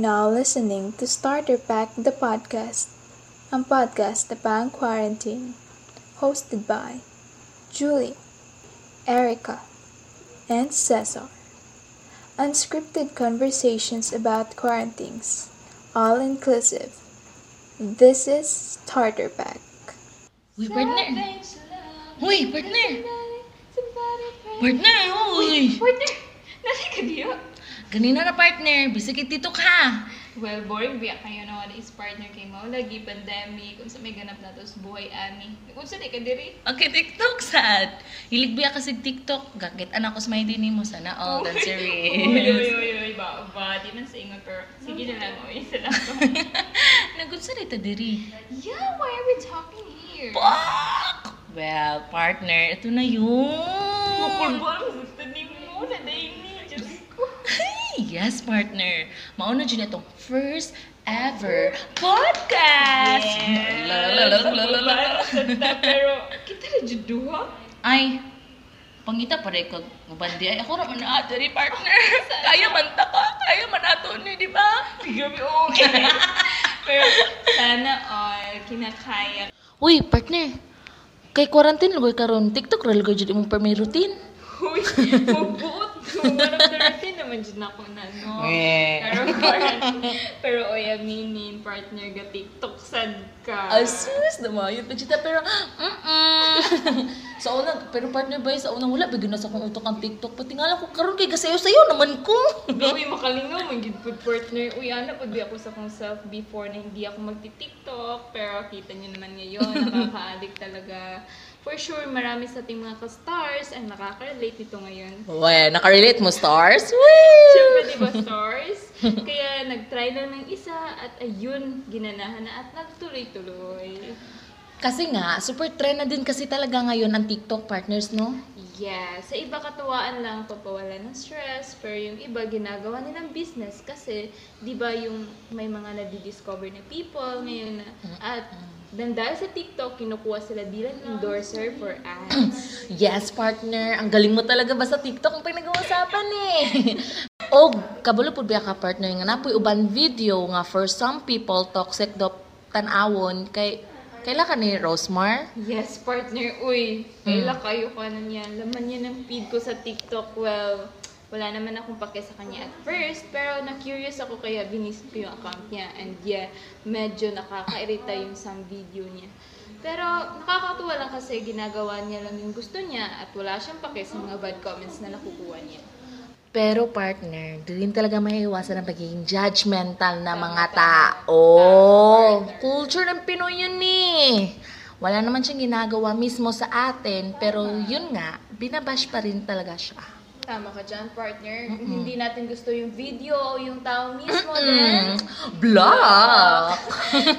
now listening to Starter Pack, the podcast. Ang podcast na pang-quarantine. Hosted by Julie, Erica, and Cesar. Unscripted conversations about quarantines. All-inclusive. This is Starter Pack. Uy, partner! Uy, partner! Partner! Uy! Partner! Nalik ka diyo? Kanina na, partner. Bisakit dito ka. Well, boring biya kayo na wala is partner kay Mao. Lagi pandemic. Kung sa may ganap na tos buhay ami. Kung sa di ka diri. Okay, TikTok sad. Hilig biya kasi TikTok. Gakit anak ko sa may dinin mo sana. Oh, that's serious. Uy. Ba, di man sa ingot. Pero sige na lang. Uy, salamat ko. Nagunsa rita diri. Yeah, why are we talking here? Fuck! Well, partner, ito na yun. Mapagbarang gusto ni mo na dahil ni. Diyos ko. Yes, partner. Mauna dyan itong first ever podcast! Yes! Lalalala! Pero, kita na dyan duha? Ay, pangita pareho kag mabandi. Ay, ako naman na atari, partner. Kaya man taka, kaya man ato ni, di ba? Tigabi, okay. Pero, sana all kinakaya. Uy, partner. Kay quarantine, lugoy karon TikTok, lugoy dyan imong pa may routine. Uy, magbuot. One of the routine naman dyan ako na, no? Pero, oy, aminin, partner, ga TikTok, sad ka. Asus naman, yun pa dyan, pero, sa unang, pero partner ba, sa unang wala, bigyan na sa akong utok ang TikTok, pati nga lang ko karoon, kay kasayo-sayo naman ko. Uy, makalingaw, magigid po, partner. Uy, ano, pagbi ako sa akong self before na hindi ako magti-TikTok, pero kita nyo naman ngayon, nakaka-addict talaga. For sure, marami sa ating mga ka-stars ang nakaka-relate nito ngayon. Well, nakarelate mo, stars? Woo! Siyempre, di ba, stars? Kaya, nag-try lang ng isa at ayun, ginanahan na at nagtuloy-tuloy. Kasi nga, super trend na din kasi talaga ngayon ang TikTok, partners, no? Yeah. Sa iba, katuwaan lang, papawala ng stress. Pero yung iba, ginagawa nilang business kasi, di ba, yung may mga nadidiscover na people ngayon na, at then dahil sa TikTok, kinukuha sila bilang endorser for ads. Yes, partner. Ang galing mo talaga ba sa TikTok ang pinag-uusapan eh. O, kabalo po ba ka, partner? Nga napoy uban video nga for some people, toxic daw tanawon. Kaila ka ni Rosmar? Yes, partner. Uy, kaila kayo ka na niya. Laman niya ng feed ko sa TikTok. Well, wala naman akong pake sa kanya at first, pero na-curious ako kaya binisip ko yung account niya. And yeah, medyo nakakairita yung some video niya. Pero nakakatuwa lang kasi ginagawa niya lang yung gusto niya at wala siyang pake sa mga bad comments na nakukuha niya. Pero partner, din talaga maiiwasan ang pagiging judgmental na mga tao. Culture ng Pinoy yun eh. Wala naman siyang ginagawa mismo sa atin, pero yun nga, binabash pa rin talaga siya. Tama ka dyan, partner. Hindi natin gusto yung video o yung tao mismo. Block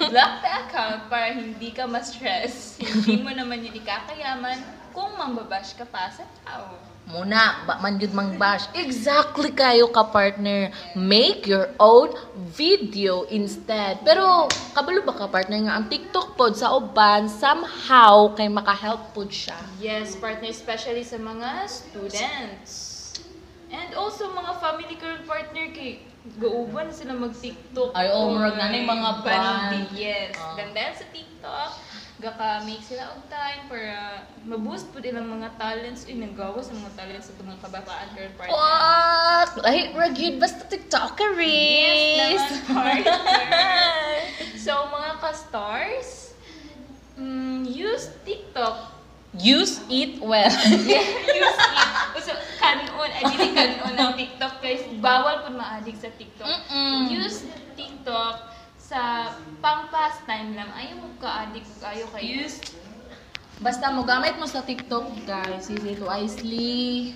the account para hindi ka ma-stress. Hindi mo naman yun ikakayaman kung mambabash ka pa sa tao. Muna, man yun mangbash. Exactly kayo ka, partner. Make your own video instead. Pero, kabalo ba ka, partner, nga ang TikTok pod sa uban, somehow, kay makahelp pod siya. Yes, partner, especially sa mga students. And also, mga family current partner kay gauban sila mag-TikTok. Ay, overall na yung mga band. Yes, ganda sa TikTok. Gaka-make sila og time para ma-boost po ilang mga talents. Uy, nanggawa sa mga talents sa mga kabataan current partner. What? Like, we're good basta TikTokeries! Yes naman, partner! So, mga ka-stars, use TikTok. Use it well. Yeah, use it. So, kanon ng TikTok, guys. Bawal po ma-addict sa TikTok. Use TikTok sa pang-pastime lang. Ayaw mo ka-addict, ayaw kayo. Use. Basta mo gamit mo sa TikTok, guys. Use it wisely.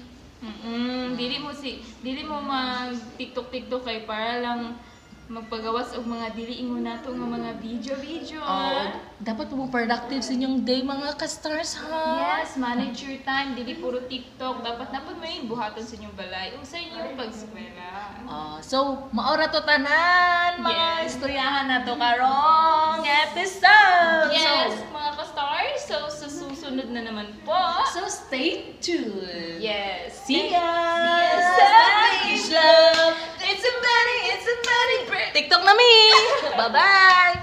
Dili mo mag-TikTok-TikTok kayo para lang magpagawas og mga diliing mo nato nga mga video. Dapat mo productive sa inyong day mga ka-stars, ha? Yes, manage your time, dili puro TikTok. Dapat napud mo yung buhaton sa inyong balay o sa inyong pag-eskwela. So maora to tanan mga istoryahan nato karong episode. Yes, so, mga ka-stars, so sa susunod na naman po. So stay tuned. Yes. See ya. It's a money break. TikTok na me. Bye-bye!